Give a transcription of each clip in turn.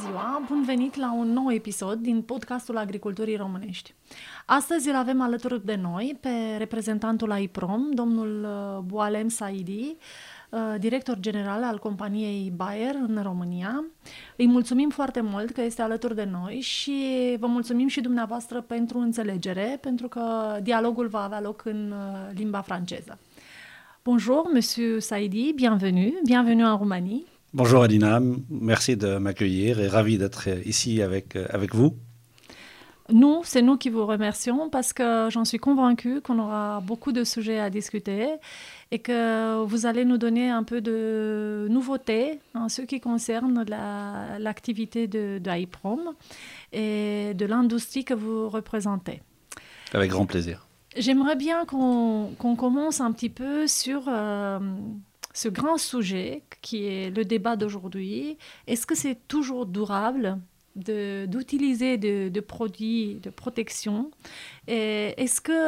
ziua! Bun venit la un nou episod din podcastul Agriculturii Românești. Astăzi îl avem alături de noi pe reprezentantul IPROM, domnul Boalem Saidi, director general al companiei Bayer în România. Îi mulțumim foarte mult că este alături de noi și vă mulțumim și dumneavoastră pentru înțelegere, pentru că dialogul va avea loc în limba franceză. Bonjour, monsieur Saidi, bienvenue en Roumanie. Bonjour Adina, merci de m'accueillir et ravi d'être ici avec vous. Nous, c'est nous qui vous remercions parce que j'en suis convaincue qu'on aura beaucoup de sujets à discuter et que vous allez nous donner un peu de nouveautés en ce qui concerne l'activité de IPROM et de l'industrie que vous représentez. Avec grand plaisir. J'aimerais bien qu'on commence un petit peu sur... ce grand sujet qui est le débat d'aujourd'hui, est-ce que c'est toujours durable d'utiliser de produits de protection? Et est-ce que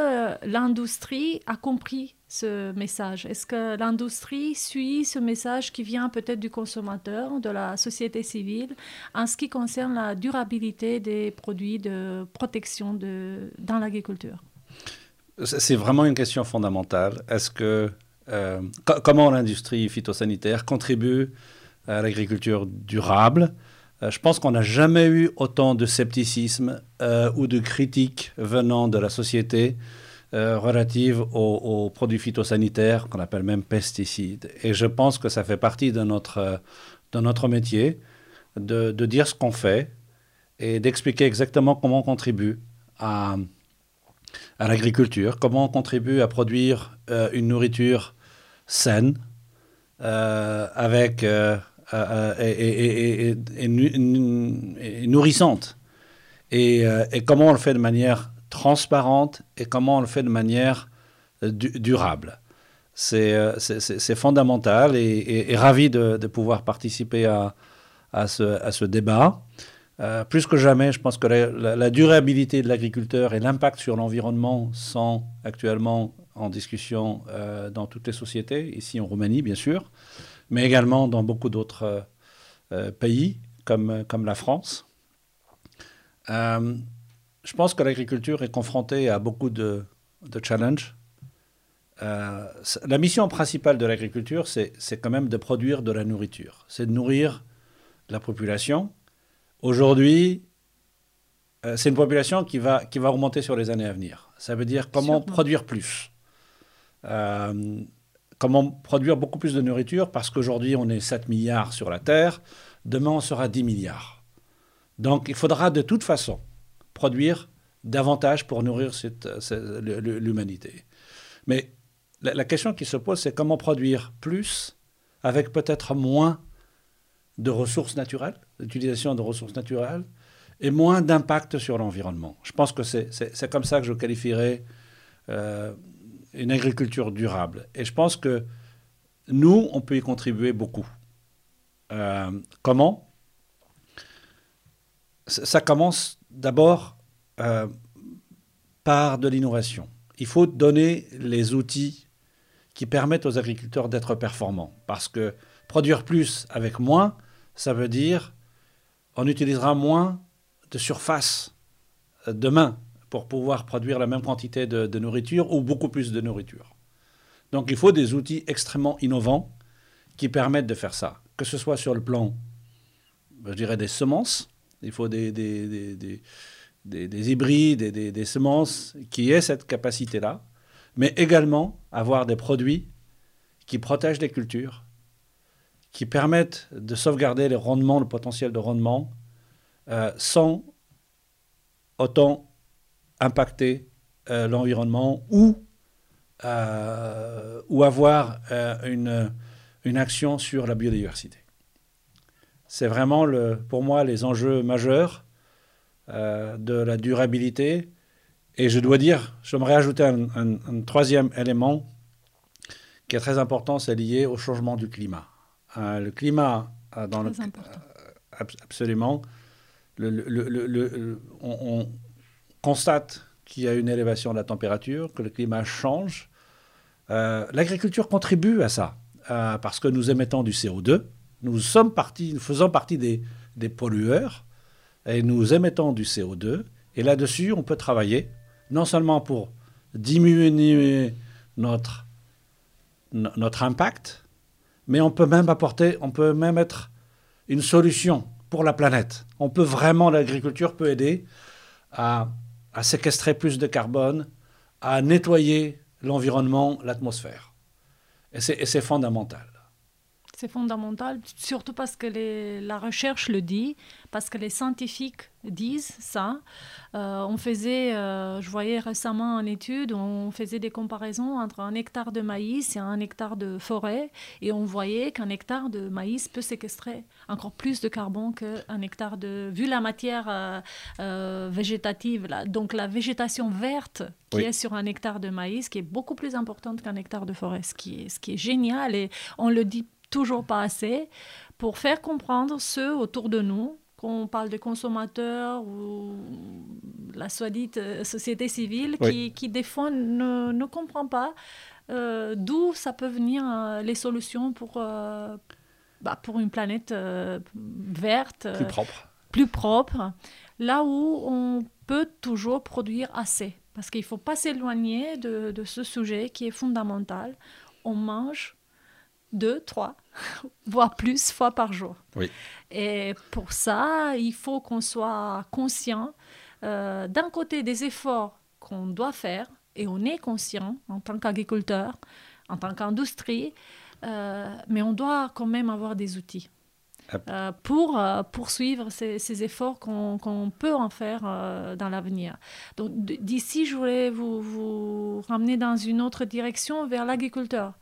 l'industrie a compris ce message? Est-ce que l'industrie suit ce message qui vient peut-être du consommateur, de la société civile, en ce qui concerne la durabilité des produits de protection dans l'agriculture? C'est vraiment une question fondamentale. Est-ce que comment l'industrie phytosanitaire contribue à l'agriculture durable? Je pense qu'on n'a jamais eu autant de scepticisme ou de critiques venant de la société relative aux produits phytosanitaires, qu'on appelle même pesticides. Et je pense que ça fait partie de notre métier de dire ce qu'on fait et d'expliquer exactement comment on contribue à l'agriculture, comment on contribue à produire une nourriture saine et nourrissante et comment on le fait de manière transparente et comment on le fait de manière durable. C'est fondamental et ravi de pouvoir participer à ce débat. Plus que jamais, je pense que la durabilité de l'agriculteur et l'impact sur l'environnement sont actuellement en discussion dans toutes les sociétés, ici en Roumanie bien sûr, mais également dans beaucoup d'autres pays comme la France. Je pense que l'agriculture est confrontée à beaucoup de challenges. La mission principale de l'agriculture, c'est quand même de produire de la nourriture, c'est de nourrir la population. Aujourd'hui, c'est une population qui va augmenter sur les années à venir. Ça veut dire comment produire plus, comment produire beaucoup plus de nourriture, parce qu'aujourd'hui, on est 7 milliards sur la Terre, demain, on sera 10 milliards. Donc, il faudra de toute façon produire davantage pour nourrir l'humanité. Mais la question qui se pose, c'est comment produire plus avec peut-être moins de ressources naturelles, l'utilisation de ressources naturelles, et moins d'impact sur l'environnement. Je pense que c'est comme ça que je qualifierais une agriculture durable. Et je pense que nous, on peut y contribuer beaucoup. Comment? Ça commence d'abord par de l'innovation. Il faut donner les outils qui permettent aux agriculteurs d'être performants, parce que produire plus avec moins, ça veut dire on utilisera moins de surface demain pour pouvoir produire la même quantité de nourriture ou beaucoup plus de nourriture. Donc il faut des outils extrêmement innovants qui permettent de faire ça, que ce soit sur le plan, je dirais, des semences. Il faut des hybrides, des semences qui aient cette capacité-là, mais également avoir des produits qui protègent les cultures, qui permettent de sauvegarder les rendements, le potentiel de rendement, sans autant impacter l'environnement ou avoir une action sur la biodiversité. C'est vraiment, pour moi, les enjeux majeurs de la durabilité. Et je dois dire, j'aimerais ajouter un troisième élément qui est très important, c'est lié au changement du climat. Le climat, dans le, absolument, on constate qu'il y a une élévation de la température, que le climat change. L'agriculture contribue à ça, parce que nous émettons du CO2. Nous faisons partie des des pollueurs et nous émettons du CO2. Et là-dessus, on peut travailler non seulement pour diminuer notre impact, mais on peut même apporter, on peut même être une solution pour la planète. On peut vraiment, l'agriculture peut aider à séquestrer plus de carbone, à nettoyer l'environnement, l'atmosphère. Et c'est fondamental. C'est fondamental, surtout parce que la recherche le dit, parce que les scientifiques disent ça. Je voyais récemment une étude, on faisait des comparaisons entre un hectare de maïs et un hectare de forêt, et on voyait qu'un hectare de maïs peut séquestrer encore plus de carbone qu'un hectare de... vu la matière végétative, là, donc la végétation verte qui est sur un hectare de maïs, qui est beaucoup plus importante qu'un hectare de forêt, ce qui est génial, et on le dit toujours pas assez, pour faire comprendre ceux autour de nous, qu'on parle de consommateurs ou la soi-dite société civile, qui des fois ne comprend pas d'où ça peut venir les solutions pour une planète verte, plus propre, là où on peut toujours produire assez. Parce qu'il ne faut pas s'éloigner de ce sujet qui est fondamental. On mange 2, 3, voire plus fois par jour. Oui. Et pour ça, il faut qu'on soit conscient d'un côté des efforts qu'on doit faire, et on est conscient en tant qu'agriculteur, en tant qu'industrie, mais on doit quand même avoir des outils pour poursuivre ces efforts qu'on peut en faire dans l'avenir. Donc d'ici, je voulais vous ramener dans une autre direction, vers l'agriculteur.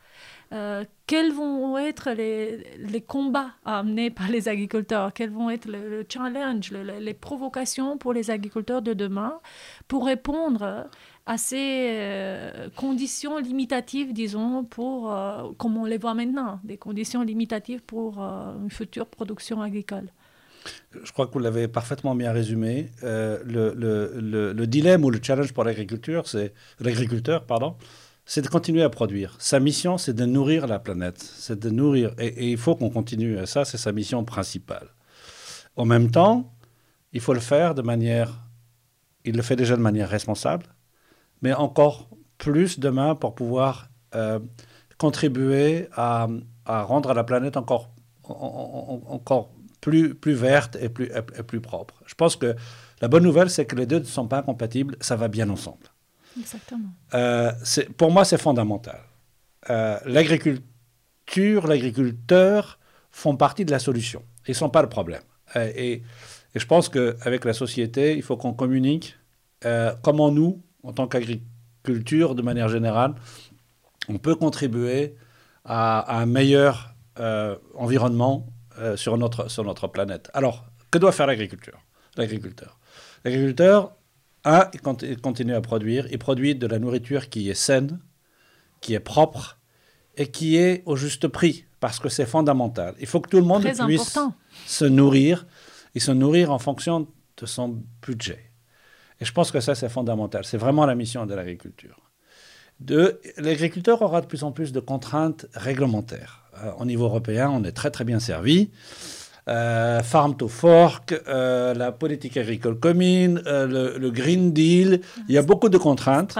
Quels vont être les combats à amener par les agriculteurs? Quels vont être le challenge, les provocations pour les agriculteurs de demain pour répondre à ces conditions limitatives, disons, pour, comme on les voit maintenant, des conditions limitatives pour une future production agricole? Je crois que vous l'avez parfaitement bien résumé. Le dilemme ou le challenge pour l'agriculteur, c'est de continuer à produire. Sa mission, c'est de nourrir la planète. C'est de nourrir. Et il faut qu'on continue. Ça, c'est sa mission principale. En même temps, il faut le faire de manière... Il le fait déjà de manière responsable, mais encore plus demain pour pouvoir contribuer à rendre la planète encore plus verte et plus propre. Je pense que la bonne nouvelle, c'est que les deux ne sont pas incompatibles. Ça va bien ensemble. Exactement. Pour moi, c'est fondamental. L'agriculture, l'agriculteur font partie de la solution. Ils ne sont pas le problème. Et je pense qu'avec la société, il faut qu'on communique comment nous, en tant qu'agriculture, de manière générale, on peut contribuer à un meilleur environnement sur notre planète. Alors, que doit faire l'agriculteur? Il continue à produire. Il produit de la nourriture qui est saine, qui est propre et qui est au juste prix, parce que c'est fondamental. Il faut que tout le monde puisse se nourrir et se nourrir en fonction de son budget. Et je pense que ça, c'est fondamental. C'est vraiment la mission de l'agriculture. L'agriculteur aura de plus en plus de contraintes réglementaires. Au niveau européen, on est très, très bien servi. Farm to Fork, la politique agricole commune, le Green Deal. Il y a beaucoup de contraintes.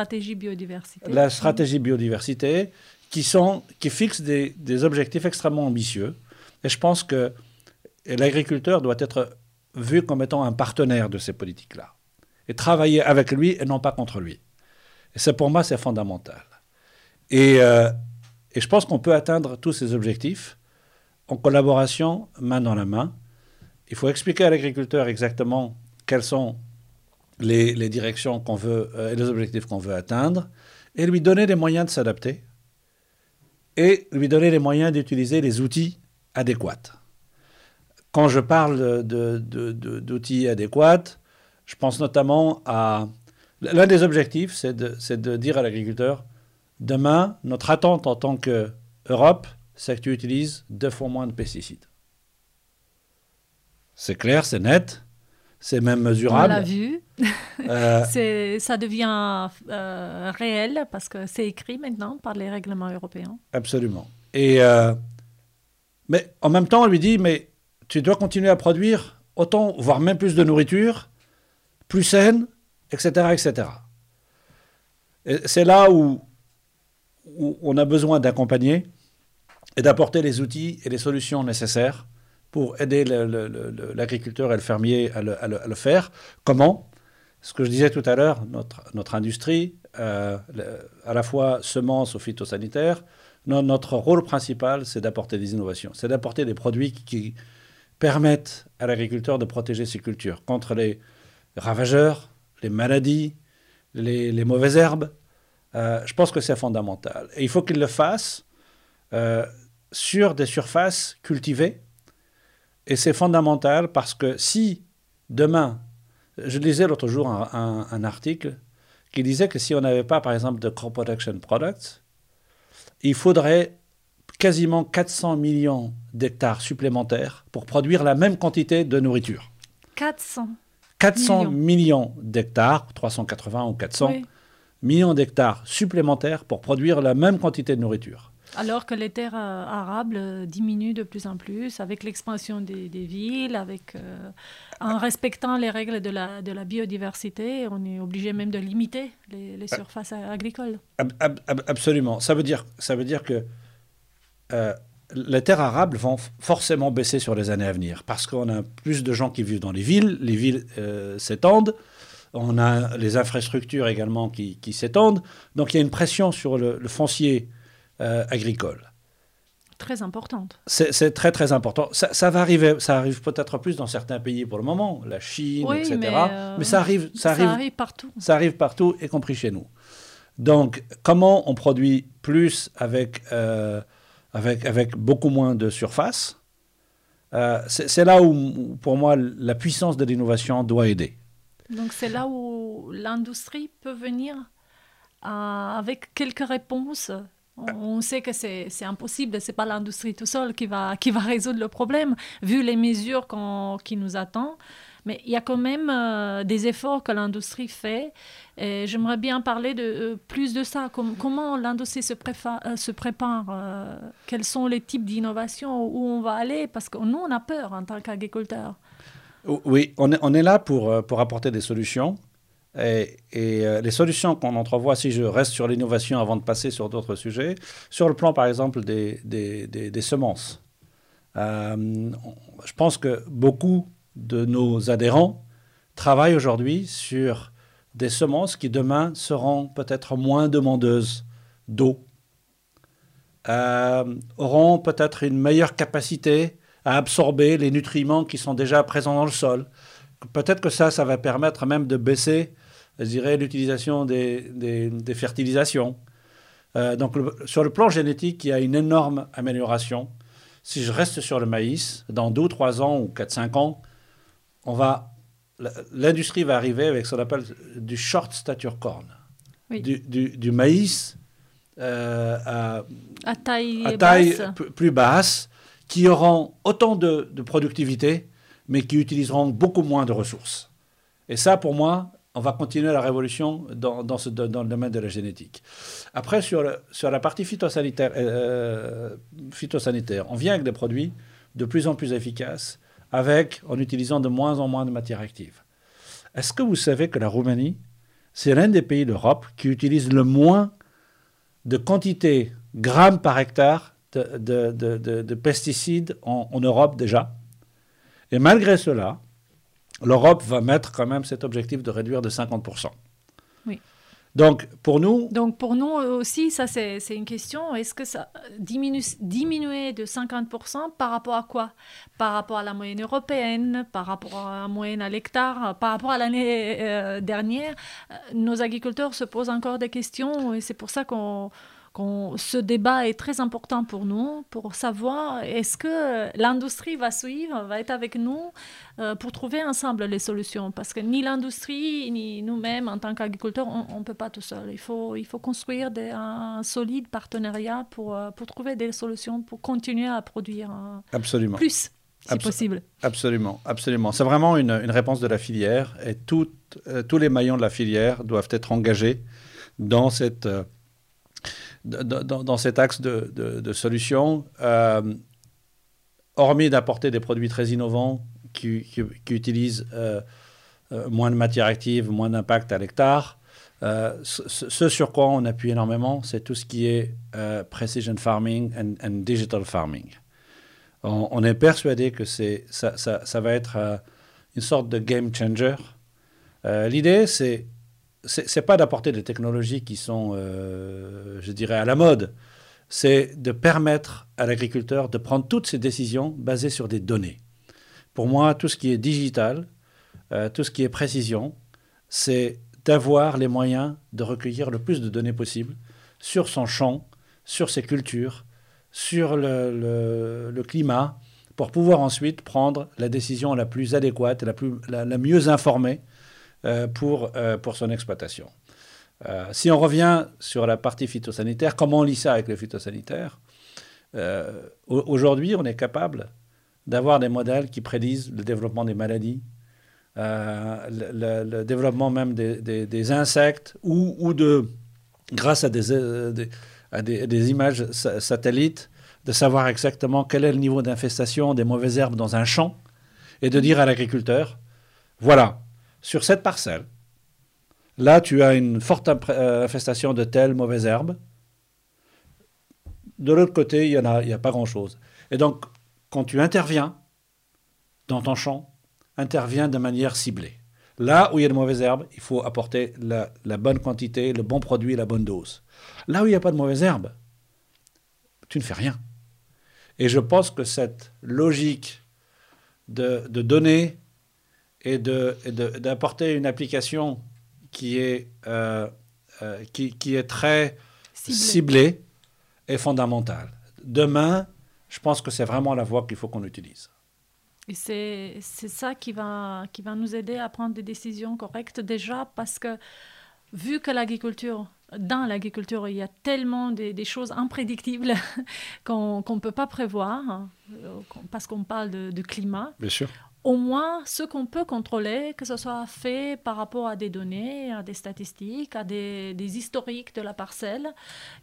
La stratégie biodiversité qui fixe des objectifs extrêmement ambitieux. Et je pense que l'agriculteur doit être vu comme étant un partenaire de ces politiques-là. Et travailler avec lui et non pas contre lui. Et ça, pour moi, c'est fondamental. Et je pense qu'on peut atteindre tous ces objectifs en collaboration, main dans la main. Il faut expliquer à l'agriculteur exactement quelles sont les directions qu'on veut et les objectifs qu'on veut atteindre, et lui donner les moyens de s'adapter, et lui donner les moyens d'utiliser les outils adéquats. Quand je parle d'outils adéquats, je pense notamment à... L'un des objectifs, c'est de dire à l'agriculteur, demain, notre attente en tant qu'Europe, c'est que tu utilises 2 fois moins de pesticides. C'est clair, c'est net, c'est même mesurable. On l'a vu. Ça devient réel parce que c'est écrit maintenant par les règlements européens. Absolument. Mais en même temps, on lui dit, mais tu dois continuer à produire autant, voire même plus de nourriture, plus saine, etc. etc. Et c'est là où on a besoin d'accompagner et d'apporter les outils et les solutions nécessaires pour aider l'agriculteur et le fermier à le faire. Comment? Ce que je disais tout à l'heure, notre industrie, à la fois semences ou phytosanitaires, notre rôle principal, c'est d'apporter des innovations, c'est d'apporter des produits qui permettent à l'agriculteur de protéger ses cultures contre les ravageurs, les maladies, les mauvaises herbes. Je pense que c'est fondamental. Et il faut qu'il le fasse sur des surfaces cultivées. Et c'est fondamental parce que si demain, je lisais l'autre jour un article qui disait que si on n'avait pas, par exemple, de crop protection products, il faudrait quasiment 400 millions d'hectares supplémentaires pour produire la même quantité de nourriture. 400 millions d'hectares, 380 ou 400 oui. millions d'hectares supplémentaires pour produire la même quantité de nourriture. Alors que les terres arables diminuent de plus en plus avec l'expansion des villes, avec, en respectant les règles de la biodiversité, on est obligé même de limiter les surfaces agricoles. Absolument. Ça veut dire que les terres arables vont forcément baisser sur les années à venir parce qu'on a plus de gens qui vivent dans les villes s'étendent. On a les infrastructures également qui s'étendent. Donc il y a une pression sur le foncier agricole. Très importante. C'est très, très important. Ça va arriver. Ça arrive peut-être plus dans certains pays pour le moment, la Chine, oui, etc. Mais ça arrive partout. Ça arrive partout, y compris chez nous. Donc, comment on produit plus avec beaucoup moins de surface? C'est là où, pour moi, la puissance de l'innovation doit aider. Donc, c'est là où l'industrie peut venir avec quelques réponses. On sait que c'est impossible, ce n'est pas l'industrie tout seul qui va résoudre le problème, vu les mesures qui nous attendent. Mais il y a quand même des efforts que l'industrie fait. Et j'aimerais bien parler plus de ça. Comment l'industrie se prépare quels sont les types d'innovations? Où on va aller? Parce que nous, on a peur en tant qu'agriculteurs. Oui, on est là pour apporter des solutions. Et les solutions qu'on entrevoit, si je reste sur l'innovation avant de passer sur d'autres sujets, sur le plan, par exemple, des semences. Je pense que beaucoup de nos adhérents travaillent aujourd'hui sur des semences qui, demain, seront peut-être moins demandeuses d'eau, auront peut-être une meilleure capacité à absorber les nutriments qui sont déjà présents dans le sol. Peut-être que ça va permettre même de baisser, je dirais, l'utilisation des fertilisations. Donc, sur le plan génétique, il y a une énorme amélioration. Si je reste sur le maïs, dans 2, 3 ans ou 4, 5 ans, l'industrie va arriver avec ce qu'on appelle du short stature corn. Oui. Du maïs à taille basse. Plus basse, qui auront autant de productivité, mais qui utiliseront beaucoup moins de ressources. Et ça, pour moi, on va continuer la révolution dans le domaine de la génétique. Après, sur la partie phytosanitaire, on vient avec des produits de plus en plus efficaces, en utilisant de moins en moins de matières actives. Est-ce que vous savez que la Roumanie, c'est l'un des pays d'Europe qui utilise le moins de quantité, grammes par hectare, de pesticides en Europe déjà? Et malgré cela, l'Europe va mettre quand même cet objectif de réduire de 50%. Oui. Donc pour nous aussi, ça c'est une question. Est-ce que ça diminuer de 50% par rapport à quoi? Par rapport à la moyenne européenne, par rapport à la moyenne à l'hectare, par rapport à l'année dernière? Nos agriculteurs se posent encore des questions et c'est pour ça ce débat est très important pour nous, pour savoir est-ce que l'industrie va suivre, va être avec nous pour trouver ensemble les solutions. Parce que ni l'industrie, ni nous-mêmes en tant qu'agriculteurs, on ne peut pas tout seul. Il faut construire un solide partenariat pour trouver des solutions, pour continuer à produire absolument. Plus, si possible. Absolument, absolument. C'est vraiment une réponse de la filière et tous les maillons de la filière doivent être engagés dans cette... Dans cet axe de solution, hormis d'apporter des produits très innovants qui utilisent moins de matière active, moins d'impact à l'hectare. Ce sur quoi on appuie énormément, c'est tout ce qui est precision farming and digital farming. On est persuadé que ça va être une sorte de game changer. L'idée, c'est pas d'apporter des technologies qui sont, je dirais, à la mode. C'est de permettre à l'agriculteur de prendre toutes ses décisions basées sur des données. Pour moi, tout ce qui est digital, tout ce qui est précision, c'est d'avoir les moyens de recueillir le plus de données possible sur son champ, sur ses cultures, sur le climat, pour pouvoir ensuite prendre la décision la plus adéquate, la mieux informée pour son exploitation. Si on revient sur la partie phytosanitaire, comment on lit ça avec le phytosanitaire? Aujourd'hui, on est capable d'avoir des modèles qui prédisent le développement des maladies, le développement même des insectes grâce à des images satellites, de savoir exactement quel est le niveau d'infestation des mauvaises herbes dans un champ et de dire à l'agriculteur, voilà, sur cette parcelle, là, tu as une forte infestation de telles mauvaises herbes. De l'autre côté, il n'y a pas grand-chose. Et donc, quand tu interviens dans ton champ, interviens de manière ciblée. Là où il y a de mauvaises herbes, il faut apporter la bonne quantité, le bon produit, la bonne dose. Là où il n'y a pas de mauvaises herbes, tu ne fais rien. Et je pense que cette logique de données et d'apporter une application qui est très ciblée est fondamentale. Demain, je pense que c'est vraiment la voie qu'il faut qu'on utilise. Et c'est ça qui va nous aider à prendre des décisions correctes déjà, parce que vu que dans l'agriculture, il y a tellement des choses imprédictibles qu'on ne peut pas prévoir, hein, parce qu'on parle de climat. Bien sûr. Au moins, ce qu'on peut contrôler, que ce soit fait par rapport à des données, à des statistiques, à des historiques de la parcelle,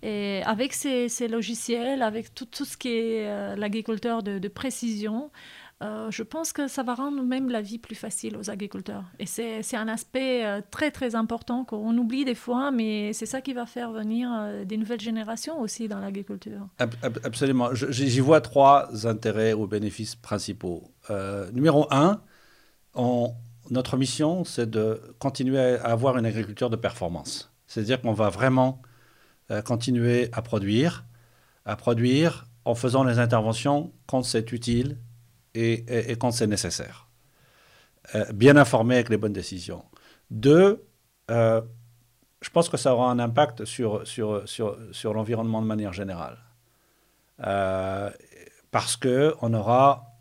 et avec ces logiciels, avec tout ce qui est l'agriculteur de précision, je pense que ça va rendre même la vie plus facile aux agriculteurs. Et c'est un aspect très, très important qu'on oublie des fois, mais c'est ça qui va faire venir des nouvelles générations aussi dans l'agriculture. Absolument. J'y vois trois intérêts ou bénéfices principaux. Numéro un, notre mission, c'est de continuer à avoir une agriculture de performance. C'est-à-dire qu'on va vraiment continuer à produire en faisant les interventions quand c'est utile et quand c'est nécessaire. Bien informé avec les bonnes décisions. Deux, je pense que ça aura un impact sur l'environnement de manière générale. Parce qu'on aura,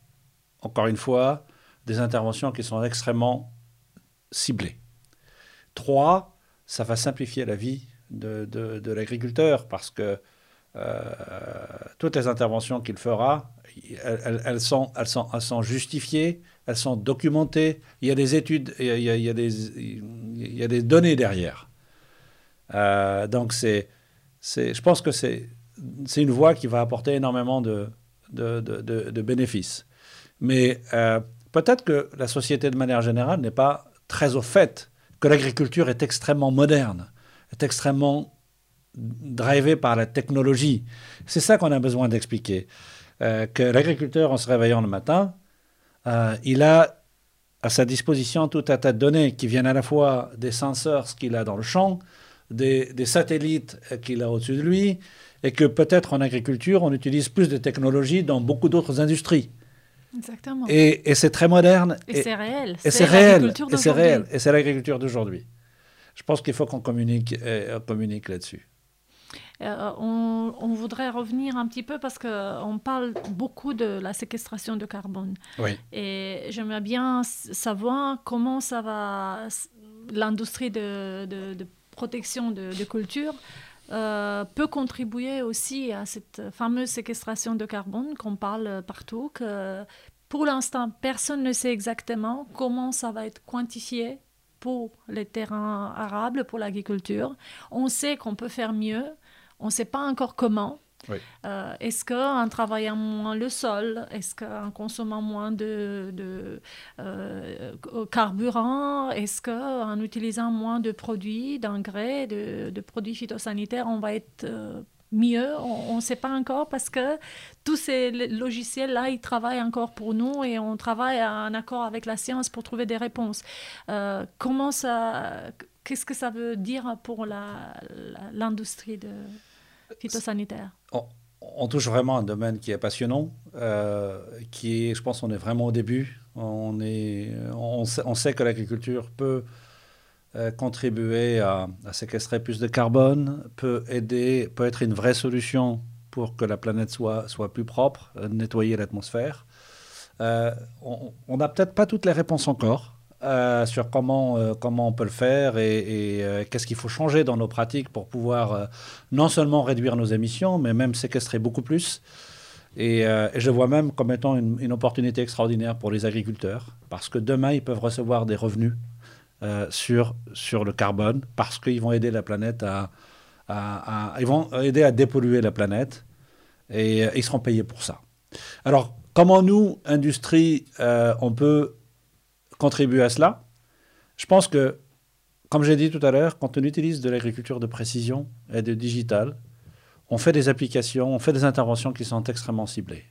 encore une fois, des interventions qui sont extrêmement ciblées. Trois, ça va simplifier la vie de l'agriculteur, parce que toutes les interventions qu'il fera, elles sont justifiées, elles sont documentées, il y a des études, il y a des données derrière. Donc je pense que c'est une voie qui va apporter énormément de bénéfices. Mais peut-être que la société, de manière générale, n'est pas très au fait que l'agriculture est extrêmement moderne, est extrêmement drivée par la technologie. C'est ça qu'on a besoin d'expliquer. Que l'agriculteur, en se réveillant le matin, il a à sa disposition tout un tas de données qui viennent à la fois des senseurs, ce qu'il a dans le champ, des satellites qu'il a au-dessus de lui, et que peut-être en agriculture, on utilise plus de technologie dans beaucoup d'autres industries. Exactement. Et c'est très moderne. Et c'est réel. Et c'est réel. Et c'est l'agriculture d'aujourd'hui. Je pense qu'il faut qu'on communique là-dessus. On voudrait revenir un petit peu, parce qu'on parle beaucoup de la séquestration de carbone. Oui. Et j'aimerais bien savoir comment ça va, l'industrie de protection de culture peut contribuer aussi à cette fameuse séquestration de carbone qu'on parle partout, que pour l'instant, personne ne sait exactement comment ça va être quantifié pour les terrains arables, pour l'agriculture. On sait qu'on peut faire mieux, on ne sait pas encore comment, Oui. Est-ce qu'en travaillant moins le sol, est-ce qu'en consommant moins de carburant, est-ce qu'en utilisant moins de produits, d'engrais, de produits phytosanitaires, on va être mieux? On ne sait pas encore parce que tous ces logiciels-là, ils travaillent encore pour nous et on travaille en accord avec la science pour trouver des réponses. Qu'est-ce que ça veut dire pour l'industrie de phytosanitaire? On touche vraiment à un domaine qui est passionnant, qui est, je pense, on est vraiment au début. On sait que l'agriculture peut contribuer à séquestrer plus de carbone, peut être une vraie solution pour que la planète soit plus propre, nettoyer l'atmosphère. On n'a peut-être pas toutes les réponses encore. Sur comment on peut le faire et qu'est-ce qu'il faut changer dans nos pratiques pour pouvoir non seulement réduire nos émissions, mais même séquestrer beaucoup plus. Et je vois même comme étant une opportunité extraordinaire pour les agriculteurs, parce que demain, ils peuvent recevoir des revenus sur le carbone, parce qu'ils vont aider la planète à dépolluer la planète, et ils seront payés pour ça. Alors, comment nous, industrie, on peut contribuer à cela? Je pense que, comme j'ai dit tout à l'heure, quand on utilise de l'agriculture de précision et de digital, on fait des applications, on fait des interventions qui sont extrêmement ciblées.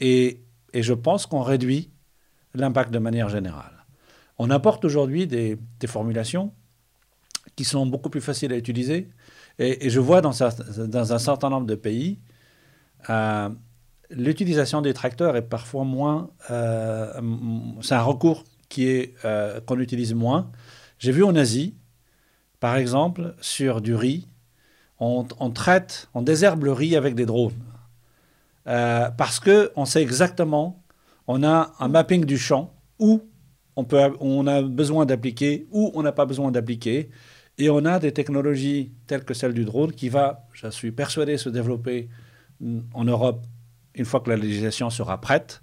Et je pense qu'on réduit l'impact de manière générale. On apporte aujourd'hui des formulations qui sont beaucoup plus faciles à utiliser. Et je vois dans un certain nombre de pays... L'utilisation des tracteurs est parfois moins... C'est un recours qu'on utilise moins. J'ai vu en Asie, par exemple, sur du riz, on désherbe le riz avec des drones. Parce qu'on sait exactement, on a un mapping du champ, où on a besoin d'appliquer, où on n'a pas besoin d'appliquer. Et on a des technologies telles que celle du drone qui va, je suis persuadé, se développer en Europe une fois que la législation sera prête,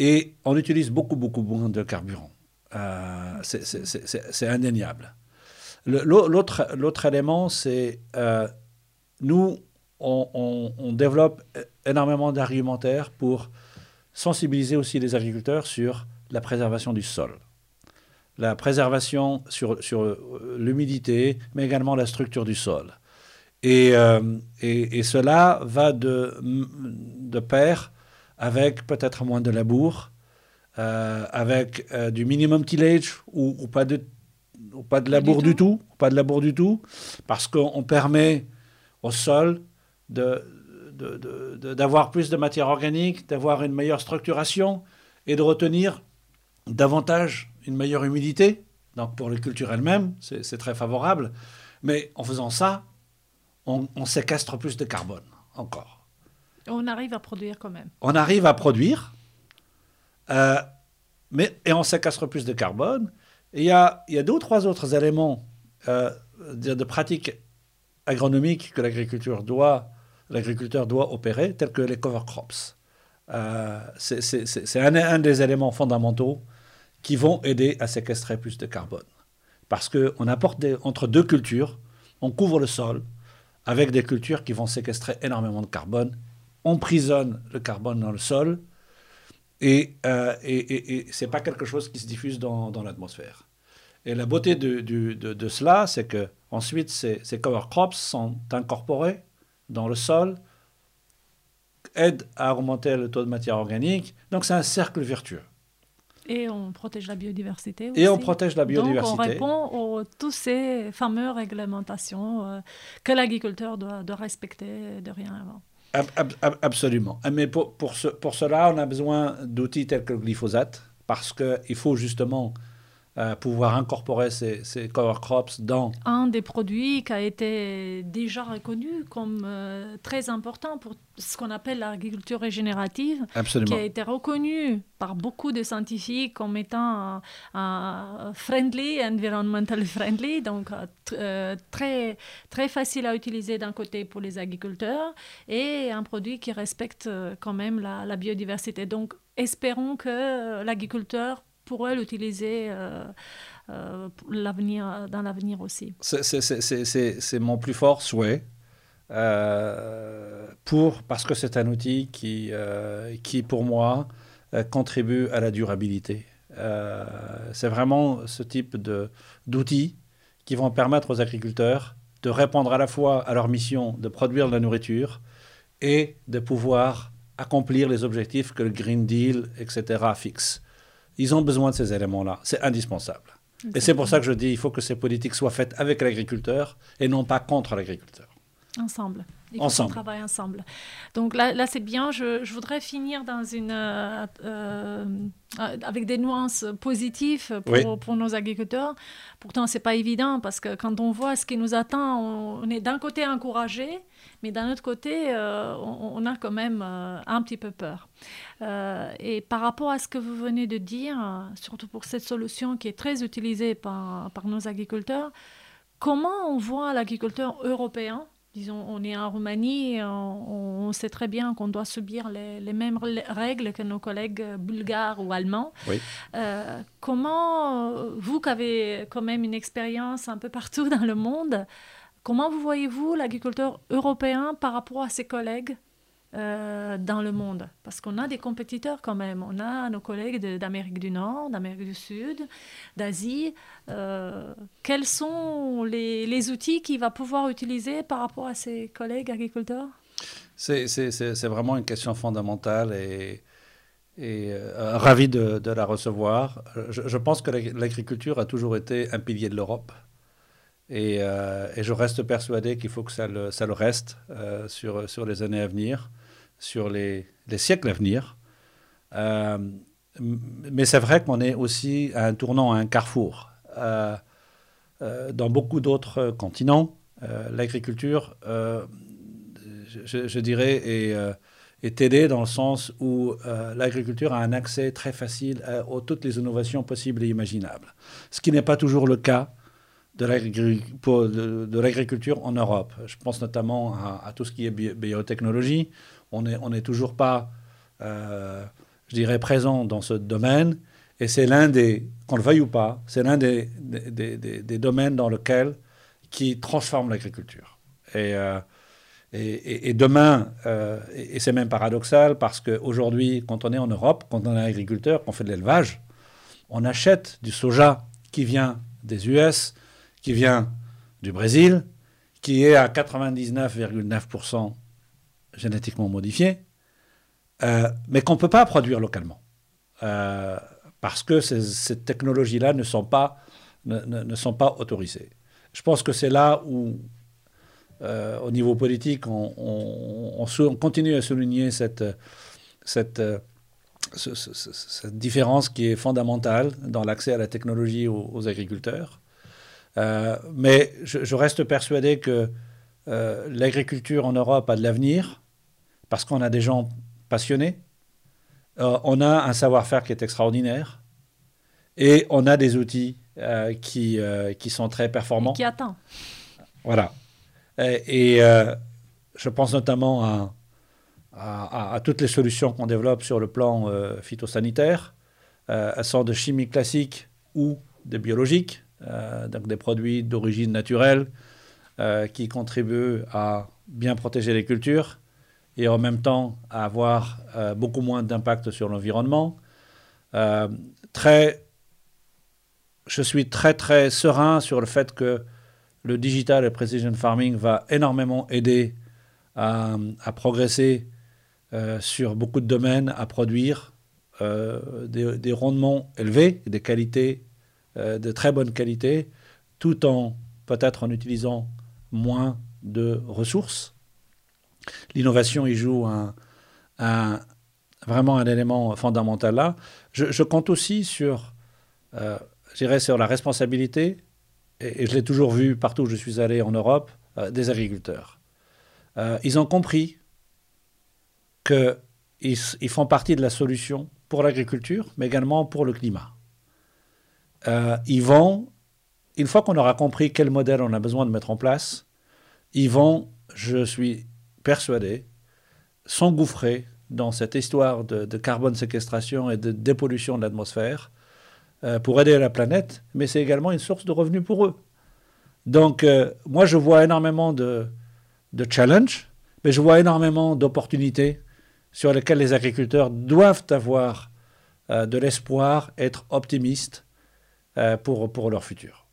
et on utilise beaucoup, beaucoup moins de carburant. C'est indéniable. L'autre élément, c'est nous, on développe énormément d'argumentaires pour sensibiliser aussi les agriculteurs sur la préservation du sol, la préservation sur l'humidité, mais également la structure du sol. Et cela va de pair avec peut-être moins de labour, avec du minimum tillage ou pas de labour du tout, parce qu'on permet au sol d'avoir plus de matière organique, d'avoir une meilleure structuration et de retenir davantage une meilleure humidité. Donc pour les cultures elles-mêmes, c'est très favorable. Mais en faisant ça, on séquestre plus de carbone, encore. On arrive à produire quand même. On arrive à produire, mais on séquestre plus de carbone. Il y a deux ou trois autres éléments de pratiques agronomiques que l'agriculteur doit opérer, tels que les cover crops. C'est un des éléments fondamentaux qui vont aider à séquestrer plus de carbone. Parce qu'on apporte entre deux cultures, on couvre le sol, avec des cultures qui vont séquestrer énormément de carbone, emprisonne le carbone dans le sol, et ce n'est pas quelque chose qui se diffuse dans l'atmosphère. Et la beauté de cela, c'est qu'ensuite, ces cover crops sont incorporés dans le sol, aident à augmenter le taux de matière organique, donc c'est un cercle vertueux. Et on protège la biodiversité aussi. Donc on répond à toutes ces fameuses réglementations que l'agriculteur doit respecter de rien avant. Absolument. Mais pour cela, on a besoin d'outils tels que le glyphosate, parce qu'il faut justement pouvoir incorporer ces cover crops dans... Un des produits qui a été déjà reconnu comme très important pour ce qu'on appelle l'agriculture régénérative. Absolument. Qui a été reconnu par beaucoup de scientifiques comme étant environmental friendly, donc très, très facile à utiliser d'un côté pour les agriculteurs et un produit qui respecte quand même la biodiversité. Donc espérons que l'agriculteur pourrait l'utiliser dans l'avenir aussi. C'est mon plus fort souhait. parce que c'est un outil qui pour moi, contribue à la durabilité. C'est vraiment ce type d'outils qui vont permettre aux agriculteurs de répondre à la fois à leur mission de produire de la nourriture et de pouvoir accomplir les objectifs que le Green Deal, etc. fixe. Ils ont besoin de ces éléments-là. C'est indispensable. Exactement. Et c'est pour ça que je dis qu'il faut que ces politiques soient faites avec l'agriculteur et non pas contre l'agriculteur. Ensemble. Et ensemble. On travaille ensemble. Donc là c'est bien. Je voudrais finir dans avec des nuances positives pour nos agriculteurs. Pourtant, ce n'est pas évident parce que quand on voit ce qui nous attend, on est d'un côté encouragé, mais d'un autre côté, on a quand même un petit peu peur. Et par rapport à ce que vous venez de dire, surtout pour cette solution qui est très utilisée par nos agriculteurs, comment on voit l'agriculteur européen? Disons, on est en Roumanie, on sait très bien qu'on doit subir les mêmes règles que nos collègues bulgares ou allemands. Oui. Comment, vous qui avez quand même une expérience un peu partout dans le monde, comment vous voyez-vous l'agriculteur européen par rapport à ses collègues dans le monde? Parce qu'on a des compétiteurs quand même. On a nos collègues d'Amérique du Nord, d'Amérique du Sud, d'Asie. Quels sont les outils qu'il va pouvoir utiliser par rapport à ses collègues agriculteurs? C'est vraiment une question fondamentale et ravi de la recevoir. Je pense que l'agriculture a toujours été un pilier de l'Europe. Et je reste persuadé qu'il faut que ça le reste sur les années à venir, sur les siècles à venir. Mais c'est vrai qu'on est aussi à un tournant, à un carrefour. Dans beaucoup d'autres continents, l'agriculture, je dirais, est aidée dans le sens où l'agriculture a un accès très facile à toutes les innovations possibles et imaginables. Ce qui n'est pas toujours le cas de l'agriculture en Europe. Je pense notamment à tout ce qui est biotechnologie. On n'est toujours pas, je dirais, présent dans ce domaine. Et c'est l'un des, qu'on le veuille ou pas, c'est l'un des domaines dans lequel qui transforme l'agriculture. Et demain, et c'est même paradoxal, parce qu'aujourd'hui, quand on est en Europe, quand on est agriculteur, qu'on fait de l'élevage, on achète du soja qui vient des US, qui vient du Brésil, qui est à 99,9% génétiquement modifié, mais qu'on ne peut pas produire localement. Parce que ces technologies-là ne sont pas autorisées. Je pense que c'est là où, au niveau politique, on continue à souligner cette différence qui est fondamentale dans l'accès à la technologie aux agriculteurs. Mais je reste persuadé que l'agriculture en Europe a de l'avenir parce qu'on a des gens passionnés, on a un savoir-faire qui est extraordinaire et on a des outils qui sont très performants. Et qui attendent. Voilà. Et je pense notamment à toutes les solutions qu'on développe sur le plan phytosanitaire, elles sont de chimie classique ou de biologique. Donc des produits d'origine naturelle qui contribuent à bien protéger les cultures et en même temps à avoir beaucoup moins d'impact sur l'environnement. Je suis très, très serein sur le fait que le digital et le precision farming va énormément aider à progresser sur beaucoup de domaines, à produire des rendements élevés, des qualités de très bonne qualité, tout en peut-être en utilisant moins de ressources. L'innovation y joue vraiment un élément fondamental là. Je compte aussi sur la responsabilité, et je l'ai toujours vu partout où je suis allé en Europe, des agriculteurs. Ils ont compris qu'ils font partie de la solution pour l'agriculture, mais également pour le climat. Une fois qu'on aura compris quel modèle on a besoin de mettre en place, ils vont, je suis persuadé, s'engouffrer dans cette histoire de carbone séquestration et de dépollution de l'atmosphère pour aider la planète, mais c'est également une source de revenus pour eux. Donc, moi, je vois énormément de challenge, mais je vois énormément d'opportunités sur lesquelles les agriculteurs doivent avoir de l'espoir, être optimistes pour leur futur.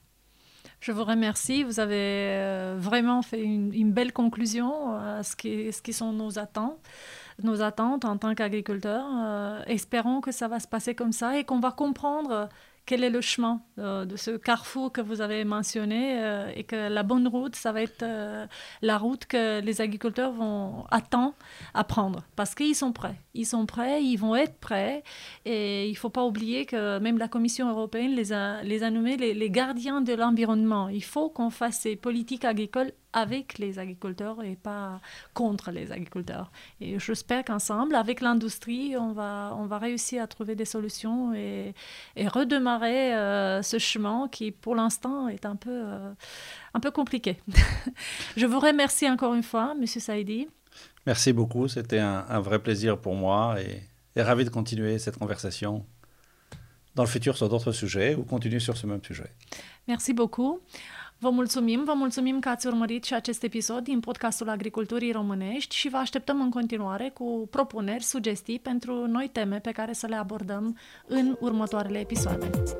Je vous remercie. Vous avez vraiment fait une belle conclusion à ce qui sont nos attentes en tant qu'agriculteurs. Espérons que ça va se passer comme ça et qu'on va comprendre quel est le chemin de ce carrefour que vous avez mentionné et que la bonne route, ça va être la route que les agriculteurs vont attendre à prendre parce qu'ils sont prêts. Ils sont prêts, ils vont être prêts et il ne faut pas oublier que même la Commission européenne les a nommés les gardiens de l'environnement. Il faut qu'on fasse ces politiques agricoles avec les agriculteurs et pas contre les agriculteurs. Et j'espère qu'ensemble, avec l'industrie, on va réussir à trouver des solutions et redémarrer ce chemin qui, pour l'instant, est un peu compliqué. Je vous remercie encore une fois, M. Saidi. Merci beaucoup, c'était un vrai plaisir pour moi et ravi de continuer cette conversation dans le futur sur d'autres sujets ou continuer sur ce même sujet. Merci beaucoup. Vă mulțumim că ați urmărit și acest episod din podcastul Agriculturii Românești și vă așteptăm în continuare cu propuneri, sugestii pentru noi teme pe care să le abordăm în următoarele episoade.